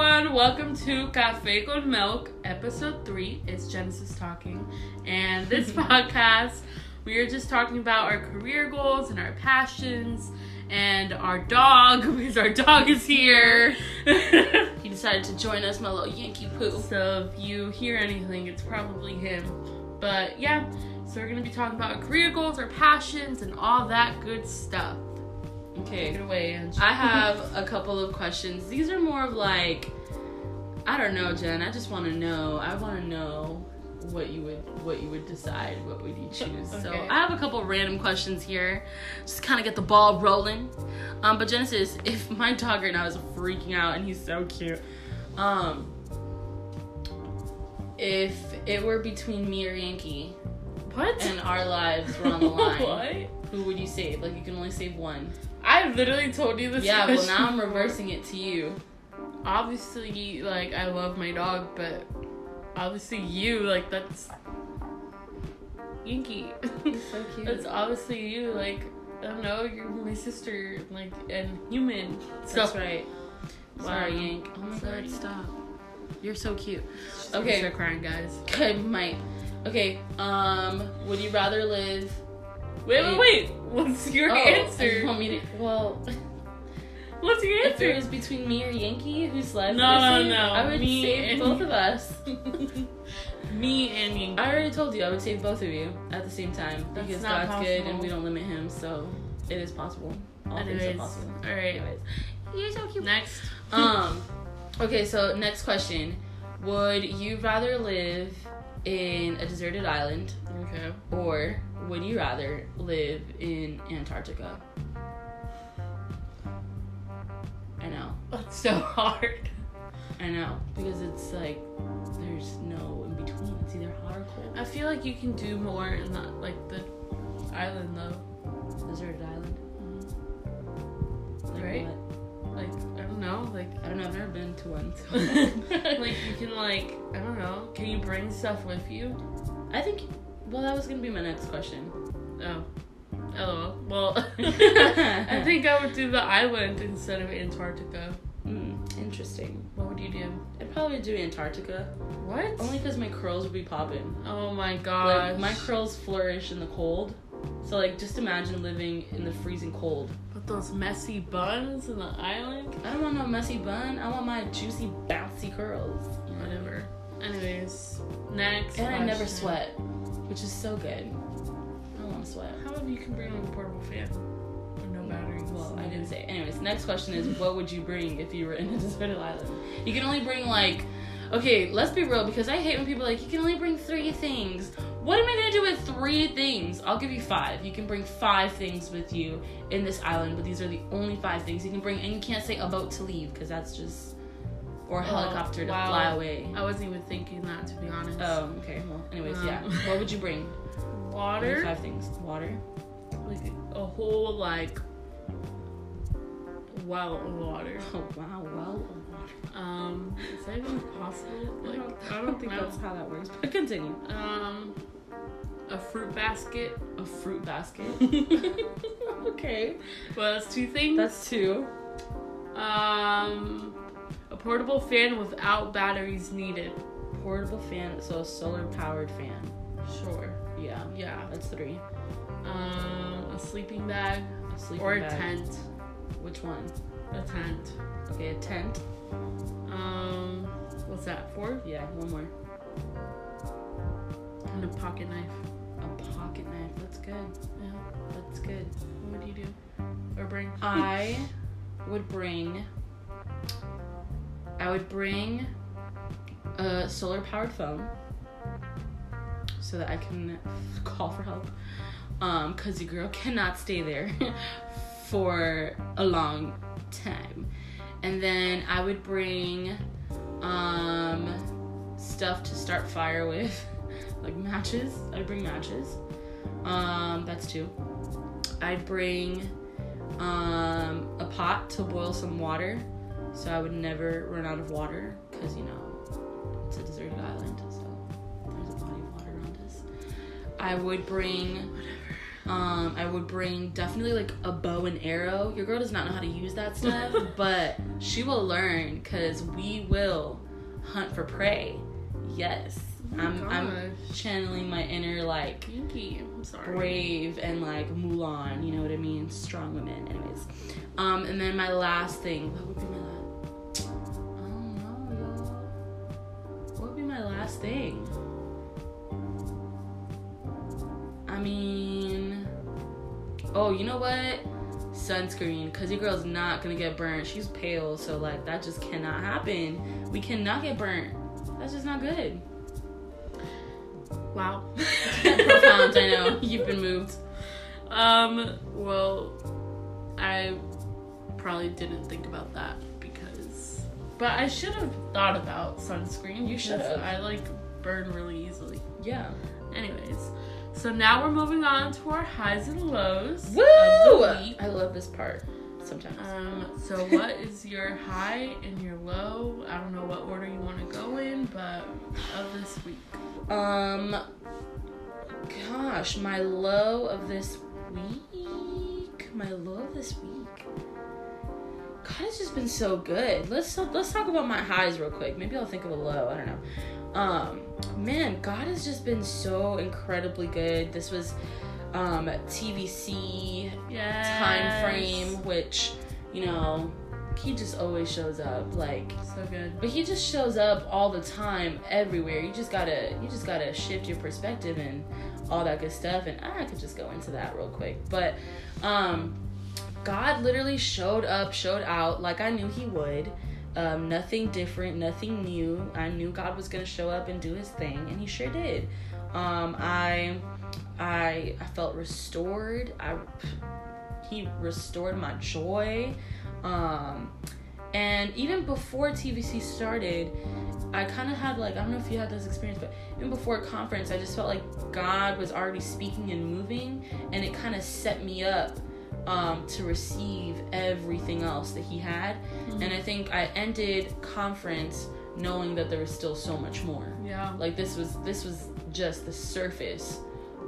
everyone, welcome to Café con Milk, episode 3. It's Genesis talking, and this podcast we are just talking about our career goals and our passions and our dog, because our dog is here. He decided to join us, my little Yankee poo. So if you hear anything, it's probably him. But yeah, so we're gonna be talking about our career goals, our passions, and all that good stuff. Okay, take it away, Angie. I have a couple of questions. These are more of like, I don't know, Jen. I just want to know. I want to know what you would decide. What would you choose? Okay. So I have a couple random questions here, just kind of get the ball rolling. But Genesis, if my dog right now is freaking out, and he's so cute. If it were between me or Yankee, what? And our lives were on the line. What? Who would you save? Like, you can only save one. I literally told you this. Yeah, well, now I'm reversing it to you. Obviously, like, I love my dog, but obviously you, like, that's... Yankee. It's so cute. That's obviously you, like, I don't know, you're my sister, like, and human. That's right. Wow. Sorry, Yank. Oh my God, stop. You're so cute. She's okay. Start crying, guys. I might. Okay, would you rather live... Wait. What's your answer? You want me to... Well... What's your answer? If it was between me or Yankee, who's left? No. I would save both of us. Me and Yankee. I already told you, I would save both of you at the same time. Because God's possible. Good and we don't limit him, so it is possible. All things are possible. Alright. Anyways. You're so cute. Next. Okay, so next question. Would you rather live in a deserted island? Okay. Or... would you rather live in Antarctica? I know. That's so hard. I know. Because it's like, there's no in between. It's either hot or cold. I feel like you can do more in the, like, the island, though. Deserted island? Mm-hmm. Like, right? What? Like, I don't know. Like, I don't know. I've never been to one. So. Like, you can, like, I don't know. Can you bring stuff with you? I think... Well, that was going to be my next question. Oh. LOL. Well, I think I would do the island instead of Antarctica. Interesting. What would you do? I'd probably do Antarctica. What? Only because my curls would be popping. Oh, my gosh. Like, my curls flourish in the cold. So, like, just imagine living in the freezing cold. But those messy buns in the island? I don't want no messy bun. I want my juicy, bouncy curls. Whatever. Anyways, next. And question. I never sweat. Which is so good. I don't want to sweat. How about you can bring a portable fan with no batteries? Well, I didn't say. Anyways, next question is, what would you bring if you were in a deserted island? You can only bring, like... Okay, let's be real, because I hate when people are like, you can only bring 3 things. What am I going to do with 3 things? I'll give you 5. You can bring 5 things with you in this island, but these are the only 5 things you can bring. And you can't say a boat to leave, because that's just... Or a helicopter to fly away. I wasn't even thinking that, to be honest. Oh, okay. Well, anyways, yeah. What would you bring? Water. Only 5 things. Water. Like a whole, like, well of water. Oh, wow. Well of water. Is that even possible? Like, I don't think that's how that works. But continue. A fruit basket. A fruit basket. Okay. Well, that's 2 things. That's 2. Portable fan without batteries needed. Portable fan, so a solar-powered fan. Sure. Yeah. Yeah. That's 3. A sleeping bag. A sleeping or a bag. Tent. Which one? A tent. Okay, a tent. What's that, 4? Yeah, 1 more. And a pocket knife. A pocket knife. That's good. Yeah. That's good. What would you do? Or bring? I would bring a solar-powered phone so that I can call for help, because your girl cannot stay there for a long time. And then I would bring stuff to start fire with, like matches. I'd bring matches. That's 2. I'd bring a pot to boil some water. So I would never run out of water, because, you know, it's a deserted island, so there's a body of water around us. I would bring I would bring definitely like a bow and arrow. Your girl does not know how to use that stuff, but she will learn because we will hunt for prey. Yes. I'm channeling my inner like brave and like Mulan, you know what I mean? Strong women. Anyways. And then my last thing. What would be my last? I don't know. What would be my last thing? I mean, oh, you know what? Sunscreen, because your girl's not gonna get burnt. She's pale, so like that just cannot happen. We cannot get burnt. That's just not good. Wow. Profound, I know. You've been moved. Well, I probably didn't think about that because... But I should have thought about sunscreen. You should have. I, like, burn really easily. Yeah. Anyways. So now we're moving on to our highs and lows. Woo! Of the week. I love this part. Sometimes. So what is your high and your low? I don't know what order you want to go in, but of this week. Gosh, my low of this week. God, it's just been so good. Let's talk about my highs real quick. Maybe I'll think of a low. I don't know. Man, God has just been so incredibly good. This was TVC time frame, which, you know, he just always shows up, like, so good. But he just shows up all the time, everywhere. You just gotta shift your perspective and all that good stuff. And I could just go into that real quick, but God literally showed up, showed out, like I knew he would. Nothing different, nothing new. I knew God was gonna show up and do his thing, and he sure did. I felt restored. He restored my joy. And even before TVC started, I kind of had, like, I don't know if you had this experience, but even before conference, I just felt like God was already speaking and moving, and it kind of set me up to receive everything else that he had. Mm-hmm. And I think I ended conference knowing that there was still so much more. Yeah. Like, this was just the surface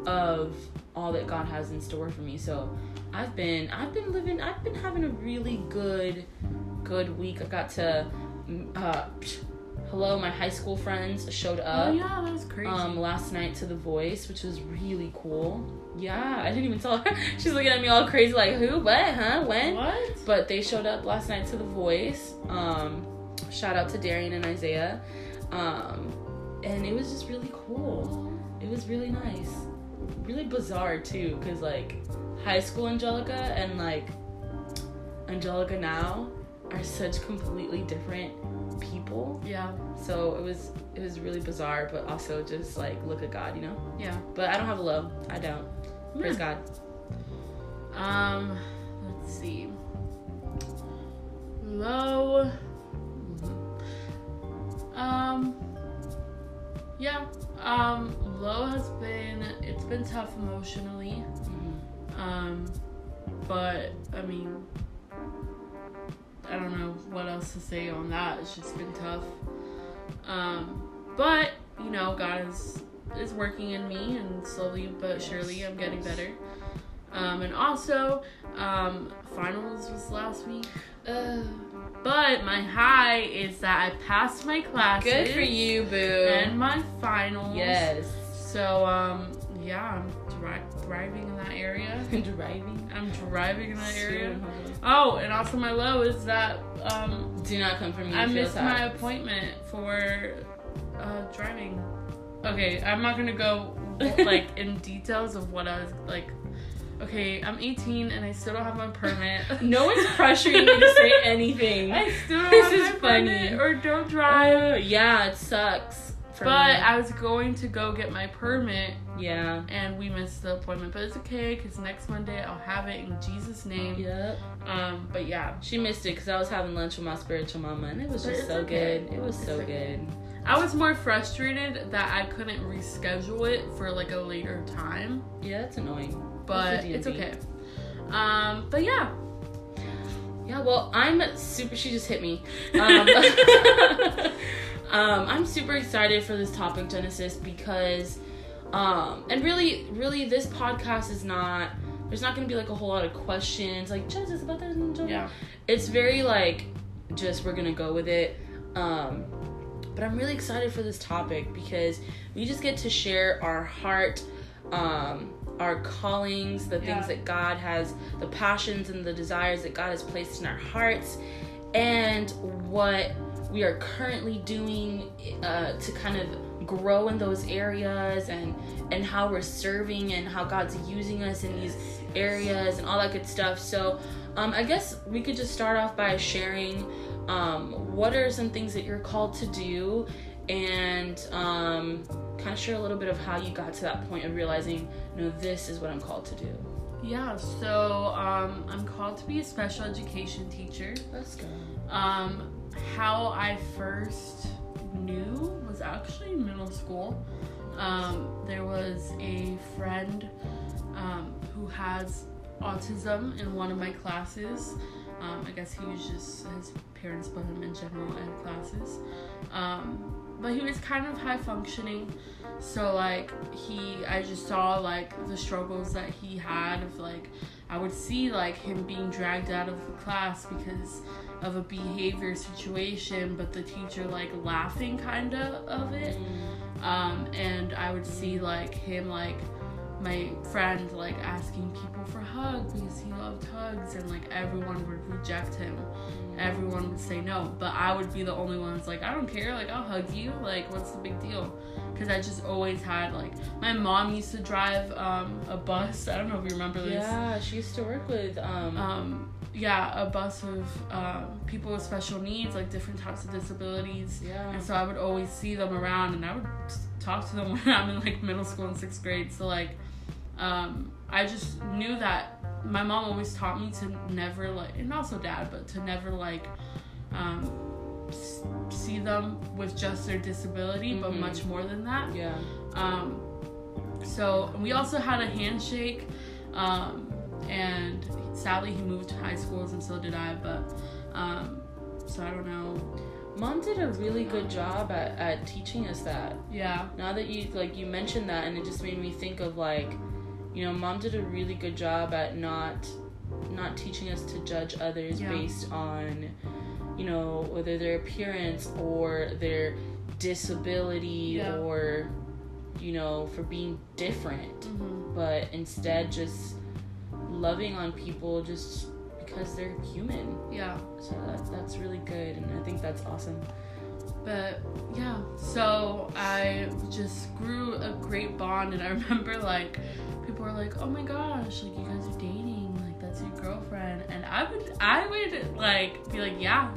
of all that God has in store for me. So I've been having a really good week. I got to hello, my high school friends showed up. Oh yeah, that was crazy. Last night to The Voice, which was really cool. Yeah, I didn't even tell her. She's looking at me all crazy like, who, what, huh, when, what? But they showed up last night to The Voice. Shout out to Darian and Isaiah. And it was just really cool. It was really nice. Really bizarre too, because like high school Angelica and like Angelica now are such completely different people. Yeah. So it was really bizarre, but also just like look at God, you know? Yeah. But I don't have a low. I don't. Yeah. Praise God. Let's see. Low. Yeah. Low has been, it's been tough emotionally. Mm-hmm. But I mean, I don't know what else to say on that. It's just been tough. But you know, God is working in me, and slowly but surely I'm getting better. And also, finals was last week. But my high is that I passed my classes. Good for you, boo. And my finals. Yes. So, yeah, I'm thriving in that area. I'm thriving in that area. Oh, and also my low is that... do not come for me. I missed my appointment for driving. Okay, I'm not going to go, like, in details of what I was, like... Okay, I'm 18 and I still don't have my permit. No one's pressuring me to say anything. I still don't have my permit or don't drive. Yeah, it sucks. But me. I was going to go get my permit. Yeah. And we missed the appointment. But it's okay because next Monday I'll have it in Jesus' name. Yep. But yeah. She missed it because I was having lunch with my spiritual mama and it was just so okay. Good. It was so okay. Good. I was more frustrated that I couldn't reschedule it for like a later time. Yeah, that's annoying. But it's okay. But yeah. Yeah, well, she just hit me. I'm super excited for this topic, Genesis, because And really, this podcast is not, there's not going to be, like, a whole lot of questions, like, just this about that. Yeah. It's very, like, just, we're going to go with it. But I'm really excited for this topic because we just get to share our heart, our callings, the things that God has, the passions and the desires that God has placed in our hearts, and what we are currently doing to kind of grow in those areas, and how we're serving and how God's using us in these areas and all that good stuff. So I guess we could just start off by sharing what are some things that you're called to do, and kind of share a little bit of how you got to that point of realizing, you know, this is what I'm called to do. Yeah, so I'm called to be a special education teacher. Let's go. How I first knew was actually in middle school. There was a friend who has autism in one of my classes. I guess he was just, his parents put him in general ed classes. But he was kind of high functioning. So, like, I just saw, like, the struggles that he had of, like, I would see, like, him being dragged out of the class because of a behavior situation, but the teacher, like, laughing kind of it. And I would see, like, him, like, my friend, like, asking people for hugs because he loved hugs, and, like, everyone would reject him. Everyone would say no, but I would be the only one that's like, I don't care, like, I'll hug you, like, what's the big deal? Because I just always had, like, my mom used to drive a bus. I don't know if you remember this. Yeah, she used to work with a bus of people with special needs, like, different types of disabilities. Yeah. And so I would always see them around, and I would talk to them when I'm in, like, middle school and sixth grade. So, like, I just knew that my mom always taught me to never, like, and also dad, but to never, like, see them with just their disability, but much more than that. Yeah. So we also had a handshake, and sadly he moved to high schools, and so did I, but so I don't know. Mom did a really good job at teaching us that. Yeah. Now that you, like, you mentioned that, and it just made me think of, like, you know, Mom did a really good job at not teaching us to judge others based on, you know, whether their appearance or their disability or, you know, for being different. But instead just loving on people just because they're human. Yeah. So that's really good, and I think that's awesome. But yeah, so I just grew a great bond, and I remember, like, people were like, oh my gosh, like, you guys are dating, like, that's your girlfriend, and I would like, be like, yeah,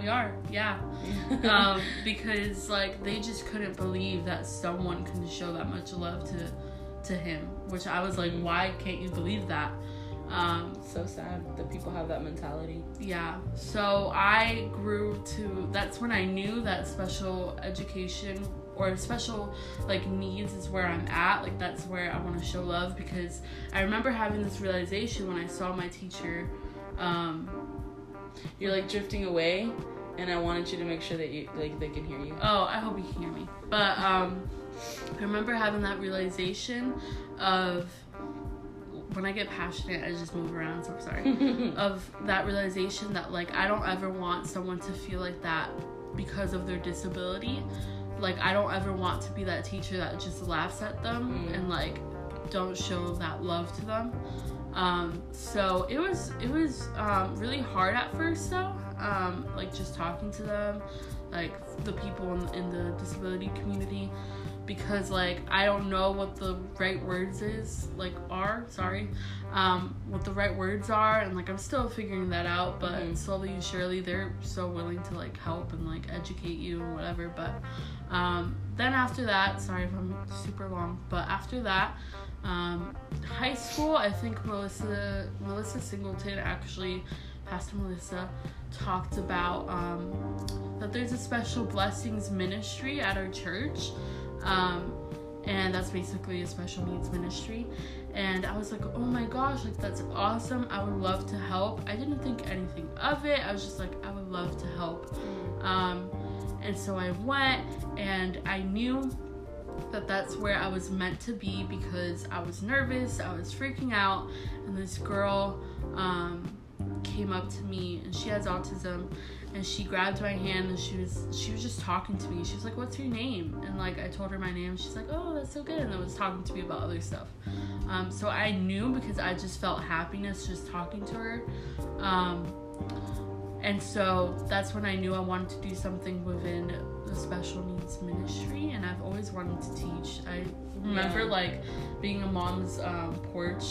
we are, yeah. Because, like, they just couldn't believe that someone can show that much love to him, which I was like, why can't you believe that? So sad that people have that mentality. Yeah. So I grew to, that's when I knew that special education or special, like, needs is where I'm at. Like, that's where I want to show love, because I remember having this realization when I saw my teacher. You're, like, drifting away, and I wanted you to make sure that you, like, they can hear you. Oh, I hope you can hear me. But I remember having that realization of, when I get passionate, I just move around, so I'm sorry, of that realization that, like, I don't ever want someone to feel like that because of their disability. Like, I don't ever want to be that teacher that just laughs at them and, like, don't show that love to them. So it was really hard at first, though, like, just talking to them, like, the people in the disability community, because, like, I don't know what the right words are, and, like, I'm still figuring that out, but slowly and surely they're so willing to, like, help and, like, educate you and whatever. But then after that, sorry if I'm super long, but after that, high school, I think Melissa Singleton, actually Pastor Melissa, talked about that there's a special blessings ministry at our church. And that's basically a special needs ministry, and I was like, oh my gosh, like, that's awesome, I would love to help. I didn't think anything of it, I was just like, I would love to help. And so I went, and I knew that that's where I was meant to be, because I was nervous, I was freaking out, and this girl came up to me, and she has autism, and she grabbed my hand, and she was just talking to me. She was like, "What's your name?" And like, I told her my name. She's like, "Oh, that's so good," and then was talking to me about other stuff. So I knew, because I just felt happiness just talking to her. And so that's when I knew I wanted to do something within the special needs ministry, and I've always wanted to teach. I remember like being in mom's porch,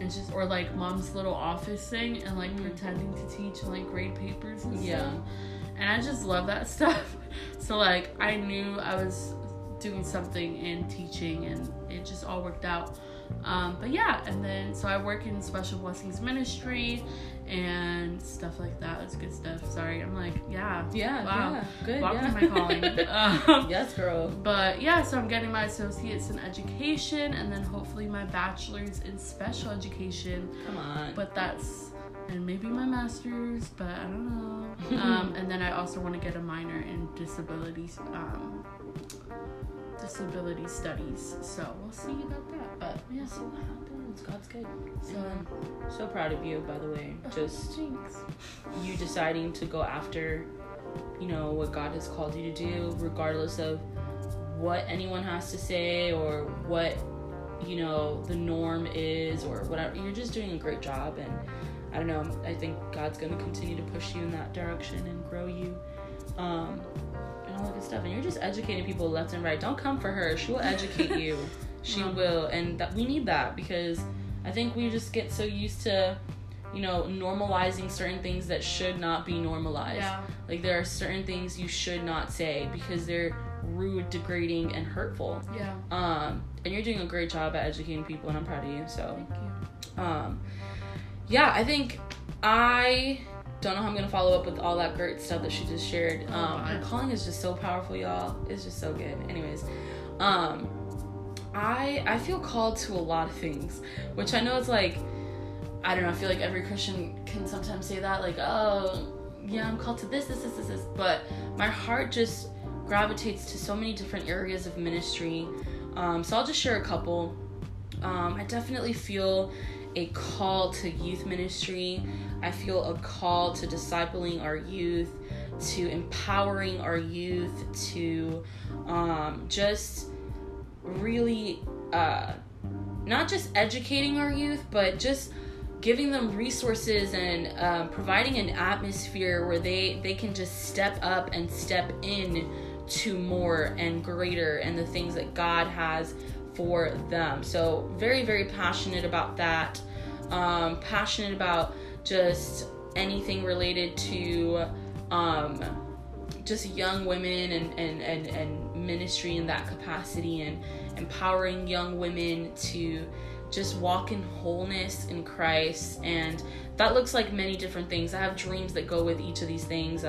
and just, or like mom's little office thing, and like pretending to teach, and like grade papers and stuff. And I just love that stuff. So like I knew I was doing something in teaching, and it just all worked out. But yeah, and then so I work in Special Blessings Ministry and stuff like that. It's good stuff. Sorry, I'm like, good, walked in my calling. Yes, girl. But yeah, so I'm getting my associates in education, and then hopefully my bachelor's in special education. Come on. But that's, and maybe my master's, but I don't know. And then I also want to get a minor in disability studies, so we'll see about that. But yeah, see what happens. God's good. So I'm so proud of you, by the way. Just you deciding to go after, you know, what God has called you to do, regardless of what anyone has to say, or what, you know, the norm is, or whatever. You're just doing a great job, and I don't know, I think God's going to continue to push you in that direction and grow you, all that good stuff. And you're just educating people left and right. Don't come for her, she will educate you. She will. And we need that, because I think we just get so used to, you know, normalizing certain things that should not be normalized. Like, there are certain things you should not say because they're rude, degrading, and hurtful. And you're doing a great job at educating people, and I'm proud of you. So thank you. I think I don't know how I'm going to follow up with all that great stuff that she just shared. Her calling is just so powerful, y'all. It's just so good. Anyways, I feel called to a lot of things, which I know it's like, I don't know, I feel like every Christian can sometimes say that, like, oh, yeah, I'm called to this. But my heart just gravitates to so many different areas of ministry. So I'll just share a couple. I definitely feel a call to youth ministry. I feel a call to discipling our youth, to empowering our youth, to just really not just educating our youth, but just giving them resources and providing an atmosphere where they can just step up and step in to more and greater and the things that God has for them. So very, very passionate about that. Passionate about just anything related to just young women and ministry in that capacity, and empowering young women to just walk in wholeness in Christ. And that looks like many different things. I have dreams that go with each of these things.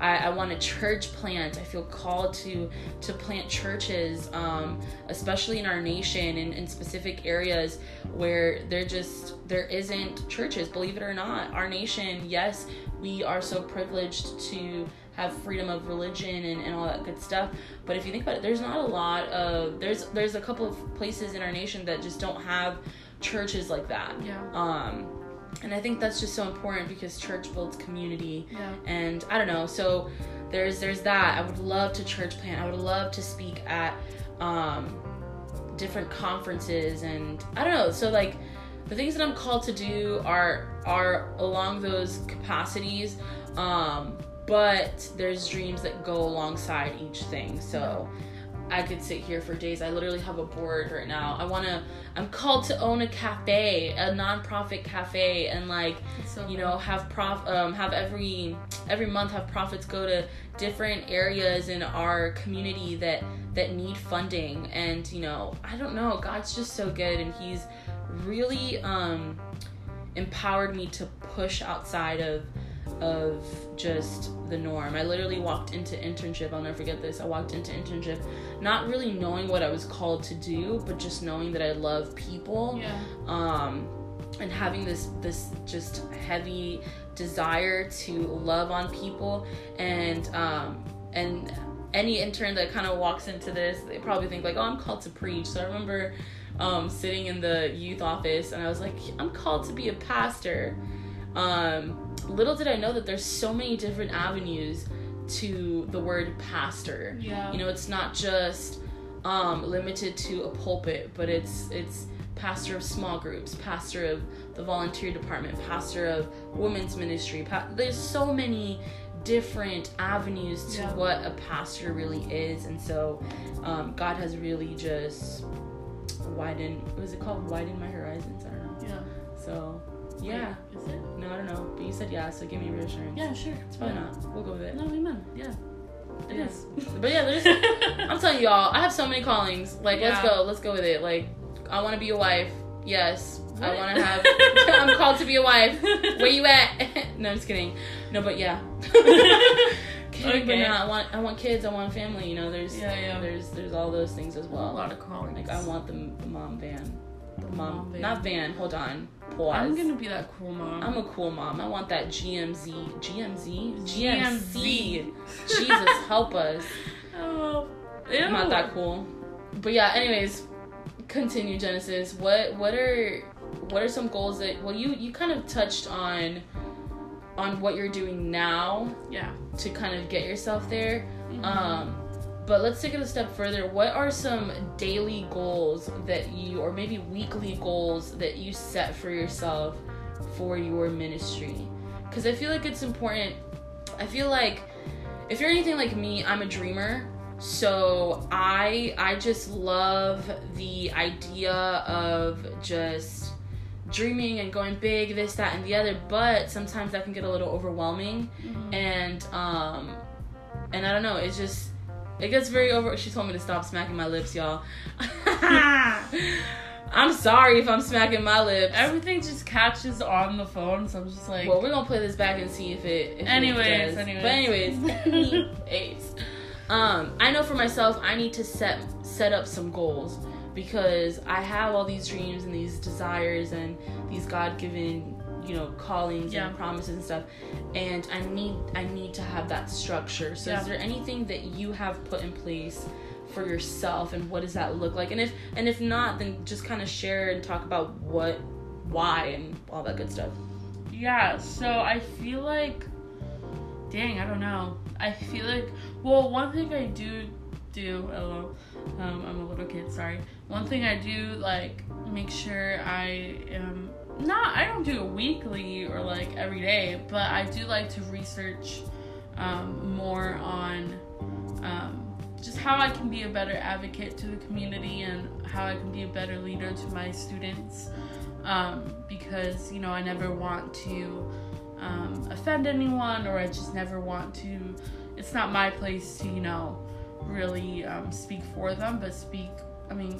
I want a church plant. I feel called to plant churches, especially in our nation, and in specific areas where there isn't churches. Believe it or not, our nation, yes, we are so privileged to have freedom of religion and all that good stuff. But if you think about it, there's not a lot of, there's a couple of places in our nation that just don't have churches like that. Yeah. And I think that's just so important, because church builds community. Yeah. And I don't know, so there's that. I would love to church plant. I would love to speak at different conferences, and I don't know. So like the things that I'm called to do are along those capacities, but there's dreams that go alongside each thing. So I could sit here for days. I literally have a board right now. I'm called to own a cafe, a nonprofit cafe, and like, so you know, have every month have profits go to different areas in our community that need funding. And you know, I don't know, God's just so good, and He's really empowered me to push outside of just the norm. I literally walked into internship. I'll never forget this. I walked into internship not really knowing what I was called to do, but just knowing that I love people. And having this just heavy desire to love on people, and any intern that kind of walks into this, they probably think like, oh, I'm called to preach. So I remember sitting in the youth office and I was like, I'm called to be a pastor. Little did I know that there's so many different avenues to the word pastor. Yeah. You know, it's not just limited to a pulpit, but it's pastor of small groups, pastor of the volunteer department, pastor of women's ministry. There's so many different avenues to what a pastor really is. And so God has really just widened my horizons. I don't know. Yeah. So yeah. Wait, is it? No, I don't know. But you said yeah, so give me reassurance. Yeah, sure. It's probably not. We'll go with it. No, amen. Yeah. It is. But yeah, there's I'm telling you all, I have so many callings. Like let's go with it. Like, I want to be a wife. Yes. What? I want to have I'm called to be a wife. Where you at? No, I'm just kidding. No, but yeah. Kidding, okay. But no, I want kids, I want family, you know. There's all those things as well. A lot of callings. Like, I want the mom van. The mom van. Not van. Hold on. Pause. I'm going to be that cool mom. I'm a cool mom. I want that GMC. Jesus, help us. Oh, I'm not that cool. But yeah, anyways, continue, Genesis. What are some goals that, well, you kind of touched on what you're doing now to kind of get yourself there. Mm-hmm. But let's take it a step further. What are some daily goals that you, or maybe weekly goals that you set for yourself for your ministry? Because I feel like it's important. I feel like if you're anything like me, I'm a dreamer. So I just love the idea of just dreaming and going big, this, that, and the other. But sometimes that can get a little overwhelming. Mm-hmm. And I don't know, it's just... It gets very over... She told me to stop smacking my lips, y'all. I'm sorry if I'm smacking my lips. Everything just catches on the phone, so I'm just like... Well, we're going to play this back and see if it... Anyways. I know for myself, I need to set up some goals. Because I have all these dreams and these desires and these God-given, you know, callings and promises and stuff, and I need to have that structure. So is there anything that you have put in place for yourself, and what does that look like? And if not, then just kind of share and talk about what, why, and all that good stuff. Yeah, so I feel like, dang, I don't know. I feel like, well, one thing I do, hello, I'm a little kid, sorry. One thing I do, like, make sure I am, I don't do it weekly or like every day, but I do like to research more on just how I can be a better advocate to the community and how I can be a better leader to my students, because, you know, I never want to offend anyone, or I just never want to, it's not my place to, you know, really speak for them, but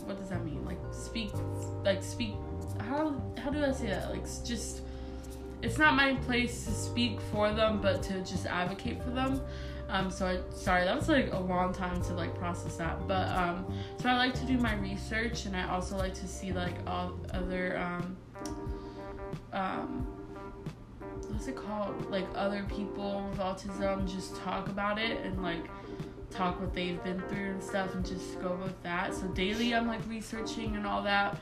what does that mean? Like, speak, how do I say that? Like, just, it's not my place to speak for them, but to just advocate for them. Sorry, that was like a long time to like process that. But, so I like to do my research, and I also like to see like all other, what's it called? Like, other people with autism, just talk about it and like talk what they've been through and stuff, and just go with that. So daily I'm like researching and all that,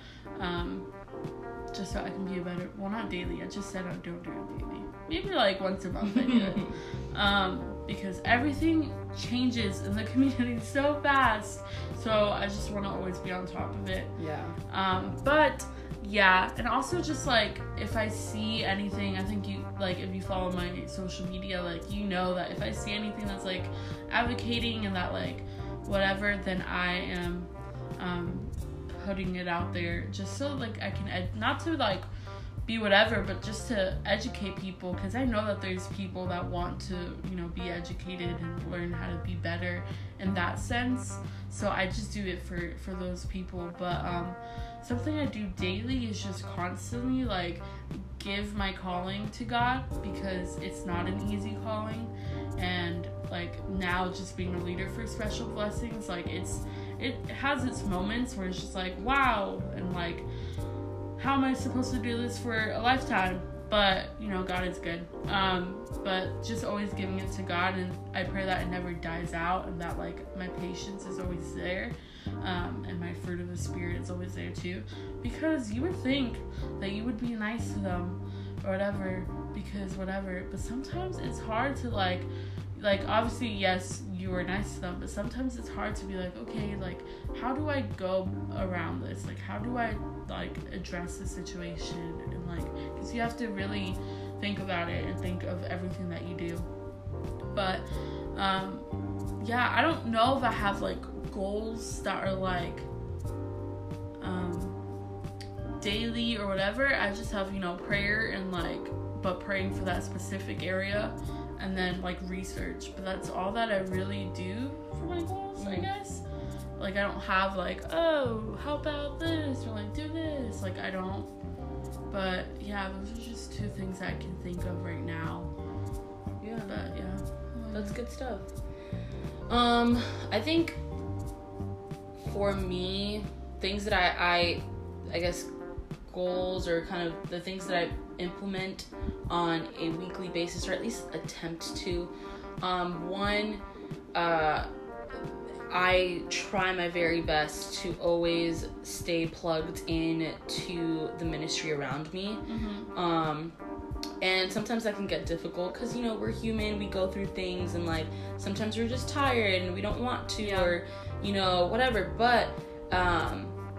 just so I can be a better, well, not daily, I just said I don't do it daily, maybe like once a month I do it, because everything changes in the community so fast, so I just want to always be on top of it. And also just like, if I see anything, I think you, like, if you follow my social media, like, you know that if I see anything that's like advocating and that like whatever, then I am putting it out there, just so like I can not to like be whatever, but just to educate people, because I know that there's people that want to, you know, be educated and learn how to be better in that sense. So I just do it for those people. But something I do daily is just constantly like give my calling to God, because it's not an easy calling. And like now, just being a leader for Special Blessings, like it has its moments where it's just like, wow, and like, how am I supposed to do this for a lifetime? But, you know, God is good. But just always giving it to God, and I pray that it never dies out, and that, like, my patience is always there, and my fruit of the Spirit is always there too. Because you would think that you would be nice to them or whatever, because whatever. But sometimes it's hard to, like, obviously, yes, you were nice to them, but sometimes it's hard to be like, okay, like, how do I go around this? Like, how do I, like, address the situation? And, like, because you have to really think about it and think of everything that you do. But, yeah, I don't know if I have, like, goals that are, like, daily or whatever. I just have, you know, prayer and, like, but praying for that specific area, and then, like, research. But that's all that I really do for my goals, I guess. Like, I don't have, like, oh, how about this? Or, like, do this. Like, I don't. But, yeah, those are just two things I can think of right now. Yeah. But, yeah. That's good stuff. I think, for me, things that I guess, goals or kind of the things that I implement on a weekly basis, or at least attempt to. I try my very best to always stay plugged in to the ministry around me. Mm-hmm. And sometimes that can get difficult because, you know, we're human, we go through things, and, like, sometimes we're just tired and we don't want to, yeah, or, you know, whatever. But,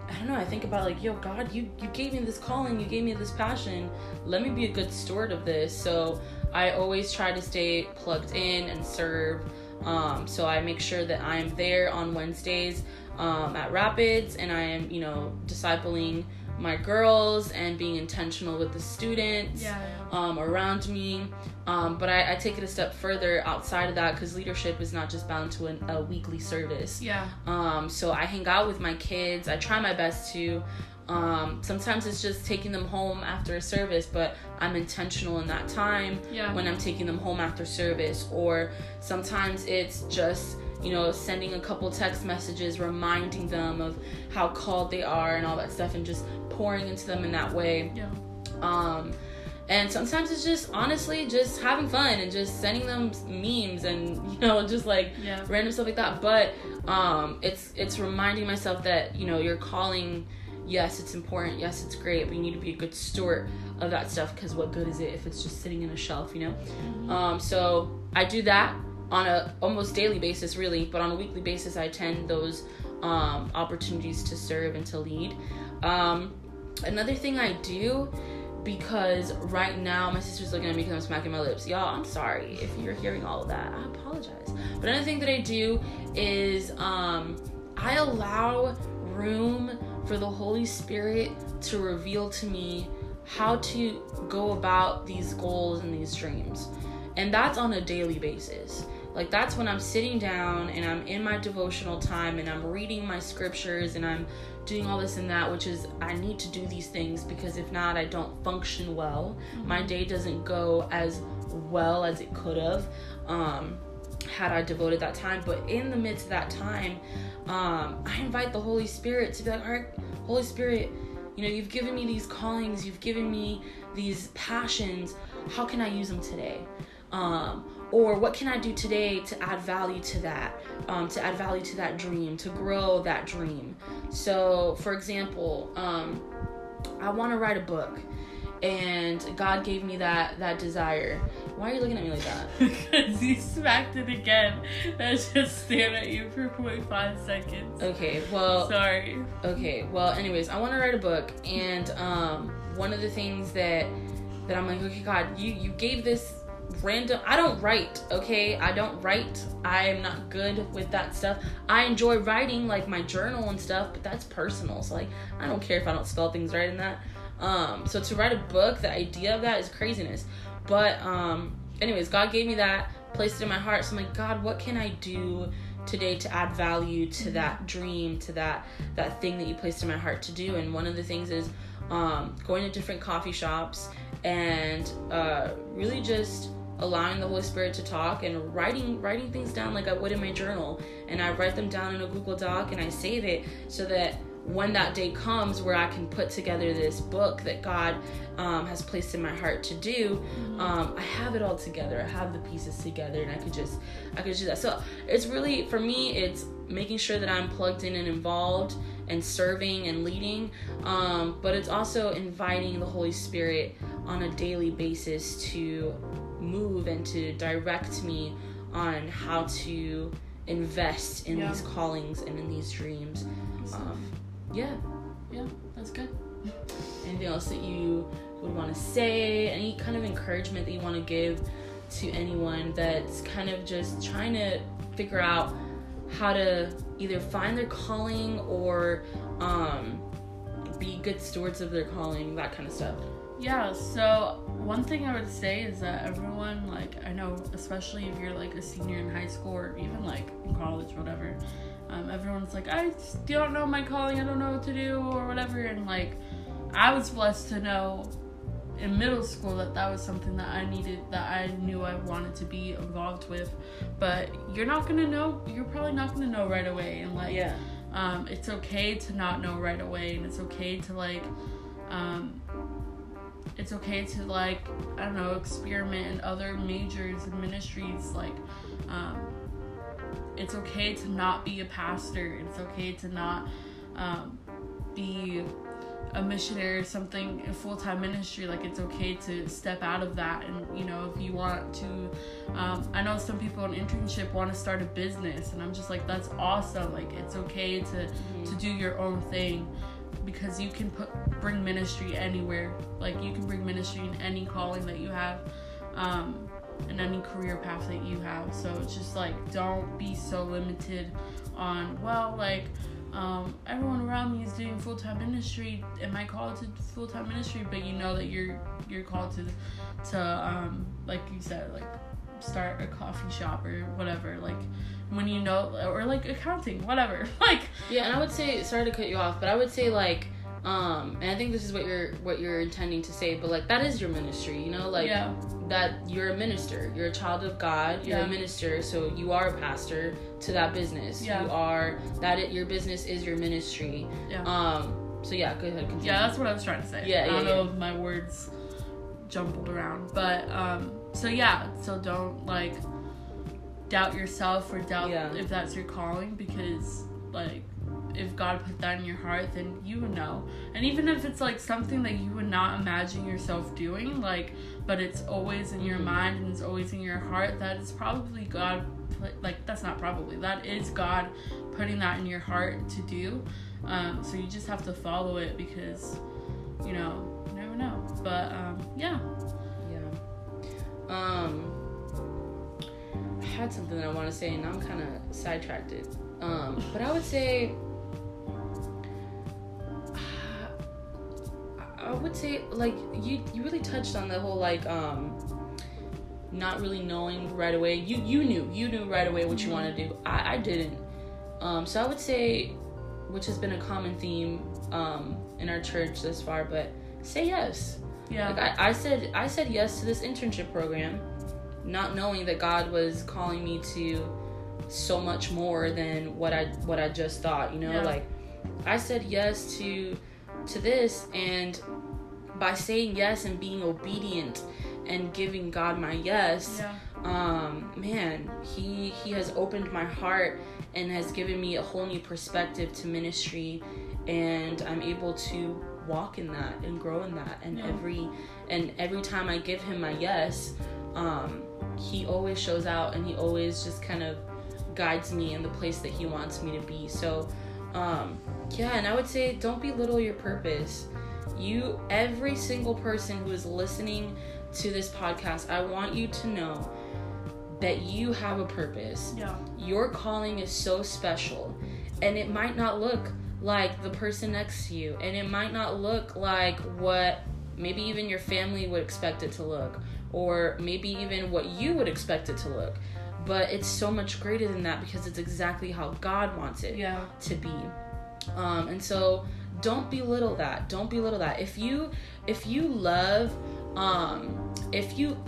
I don't know, I think about, like, yo, God, you gave me this calling, you gave me this passion, let me be a good steward of this. So I always try to stay plugged in and serve. So I make sure that I'm there on Wednesdays at Rapids, and I am, you know, discipling my girls and being intentional with the students, around me. But I take it a step further outside of that, because leadership is not just bound to a weekly service. Yeah. So I hang out with my kids. I try my best to. Sometimes it's just taking them home after a service, but I'm intentional in that time, yeah, when I'm taking them home after service. Or sometimes it's just, you know, sending a couple text messages, reminding them of how called they are and all that stuff, and just pouring into them in that way. Yeah. And sometimes it's just, honestly, just having fun and just sending them memes and, you know, just, like, yeah, random stuff like that. But it's reminding myself that, you know, your calling, yes, it's important, yes, it's great, but you need to be a good steward of that stuff, because what good is it if it's just sitting in a shelf, you know? Mm-hmm. So I do that on a almost daily basis, really, but on a weekly basis, I attend those opportunities to serve and to lead. Another thing I do, because right now my sister's looking at me because I'm smacking my lips. Y'all, I'm sorry if you're hearing all of that. I apologize. But another thing that I do is I allow room for the Holy Spirit to reveal to me how to go about these goals and these dreams. And that's on a daily basis. Like, that's when I'm sitting down and I'm in my devotional time and I'm reading my scriptures and I'm doing all this and that, which is, I need to do these things, because if not, I don't function well. Mm-hmm. My day doesn't go as well as it could have had I devoted that time. But in the midst of that time, I invite the Holy Spirit to be like, all right, Holy Spirit, you know, you've given me these callings, you've given me these passions, how can I use them today? Or what can I do today to add value to that, dream, to grow that dream? So, for example, I want to write a book, and God gave me that desire. Why are you looking at me like that? Because you smacked it again. I just stared at you for 0.5 seconds. Okay, well... Sorry. Okay, well, anyways, I want to write a book, and one of the things that I'm like, okay, God, you gave this random... I don't write, okay? I don't write. I am not good with that stuff. I enjoy writing, like, my journal and stuff, but that's personal. So, like, I don't care if I don't spell things right in that. So to write a book, the idea of that is craziness. But, anyways, God gave me that, placed it in my heart. So I'm like, God, what can I do today to add value to that dream, to that thing that you placed in my heart to do? And one of the things is, going to different coffee shops and, really just allowing the Holy Spirit to talk and writing things down like I would in my journal. And I write them down in a Google Doc and I save it so that when that day comes where I can put together this book that God has placed in my heart to do, I have it all together. I have the pieces together, and I could just do that. So it's really, for me, it's making sure that I'm plugged in and involved and serving and leading, but it's also inviting the Holy Spirit on a daily basis to move and to direct me on how to invest in these callings and in these dreams. That's good. Anything else that you would want to say? Any kind of encouragement that you want to give to anyone that's kind of just trying to figure out how to either find their calling or be good stewards of their calling, that kind of stuff? Yeah, so one thing I would say is that everyone, like, I know, especially if you're, like, a senior in high school or even, like, in college, whatever, everyone's like, I don't know my calling, I don't know what to do, or whatever, and, like, I was blessed to know in middle school that was something that I needed, that I knew I wanted to be involved with, but you're probably not gonna know right away, and, like, it's okay to not know right away, and it's okay to, like, it's okay to, like, I don't know, experiment in other majors and ministries. Like, it's okay to not be a pastor. It's okay to not be a missionary or something in full-time ministry. Like, it's okay to step out of that. And, you know, if you want to, I know some people in internship want to start a business, and I'm just like, that's awesome. Like, it's okay to do your own thing, because you can bring ministry anywhere. Like, you can bring ministry in any calling that you have, and any career path that you have. So it's just like, don't be so limited on, everyone around me is doing full-time ministry, am I called to full-time ministry? But you know that you're called to like you said, like, start a coffee shop or whatever, like, when you know, or like accounting, whatever, like, yeah. And I would say, sorry to cut you off, but I would say, like, and I think this is what you're intending to say, but, like, that is your ministry, you know, like, that you're a minister, you're a child of God, you're a minister, so you are a pastor to that business, your business is your ministry, so go ahead, continue. That's what I was trying to say. I don't know if my words jumbled around, but so don't, like, doubt yourself or doubt if that's your calling, because, like, if God put that in your heart, then you would know. And even if it's, like, something that you would not imagine yourself doing, like, but it's always in your mind and it's always in your heart, that is probably God, like, that's not probably, that is God putting that in your heart to do. So you just have to follow it, because, you know, you never know. But, I had something that I want to say, and now I'm kind of sidetracked. But I would say, like, you really touched on the whole, like, not really knowing right away. You knew right away what you want to do. I didn't. So I would say, which has been a common theme in our church thus far, but say yes. Yeah. Like, I said yes to this internship program, not knowing that God was calling me to so much more than what I just thought, you know? Yeah. Like, I said yes to this, and by saying yes and being obedient and giving God my yes, man, he has opened my heart and has given me a whole new perspective to ministry, and I'm able to walk in that and grow in that, and every time I give him my yes, he always shows out, and he always just kind of guides me in the place that he wants me to be. So and I would say, don't belittle your purpose. Every single person who is listening to this podcast, I want you to know that you have a purpose. Your calling is so special, and it might not look like the person next to you, and it might not look like what maybe even your family would expect it to look, or maybe even what you would expect it to look, but it's so much greater than that, because it's exactly how God wants it to be. And so don't belittle that. If you love, you know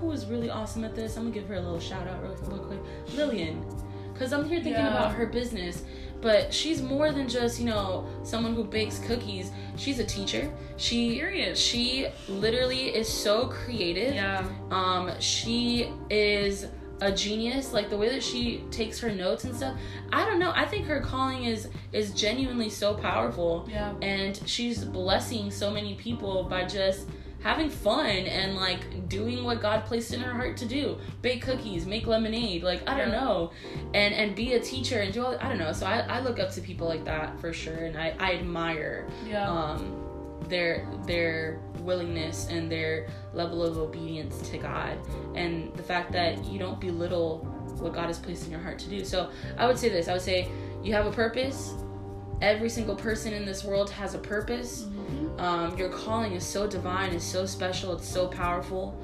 who is really awesome at this? I'm gonna give her a little shout out real quick, Lillian, because I'm here thinking about her business. But she's more than just, you know, someone who bakes cookies. She's a teacher. She literally is so creative. Yeah. She is a genius. Like, the way that she takes her notes and stuff, I don't know, I think her calling is genuinely so powerful. Yeah. And she's blessing so many people by just having fun and, like, doing what God placed in her heart to do. Bake cookies, make lemonade, like, I don't know. And be a teacher and do all, I don't know. So I look up to people like that for sure. And I admire their willingness and their level of obedience to God. And the fact that you don't belittle what God has placed in your heart to do. So I would say this. I would say you have a purpose. Every single person in this world has a purpose. Mm-hmm. Your calling is so divine, it's so special, it's so powerful.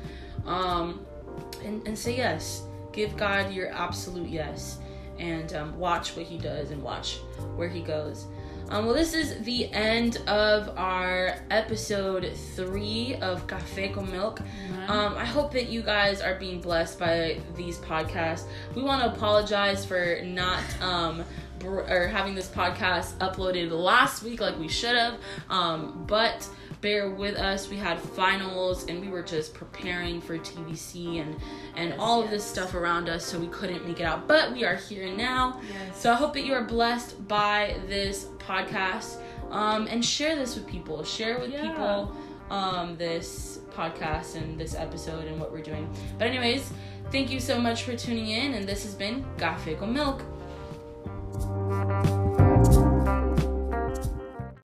And say yes. Give God your absolute yes. And watch what he does and watch where he goes. Well, this is the end of our episode 3 of Café con Milk. Mm-hmm. I hope that you guys are being blessed by these podcasts. We want to apologize for not... or having this podcast uploaded last week like we should have, but bear with us. We had finals and we were just preparing for TVC and all of this stuff around us, so we couldn't make it out, but we are here now. So I hope that you are blessed by this podcast, and share this with people. Share with people this podcast and this episode and what we're doing. But anyways, thank you so much for tuning in, and this has been Café con Milk. Thank you.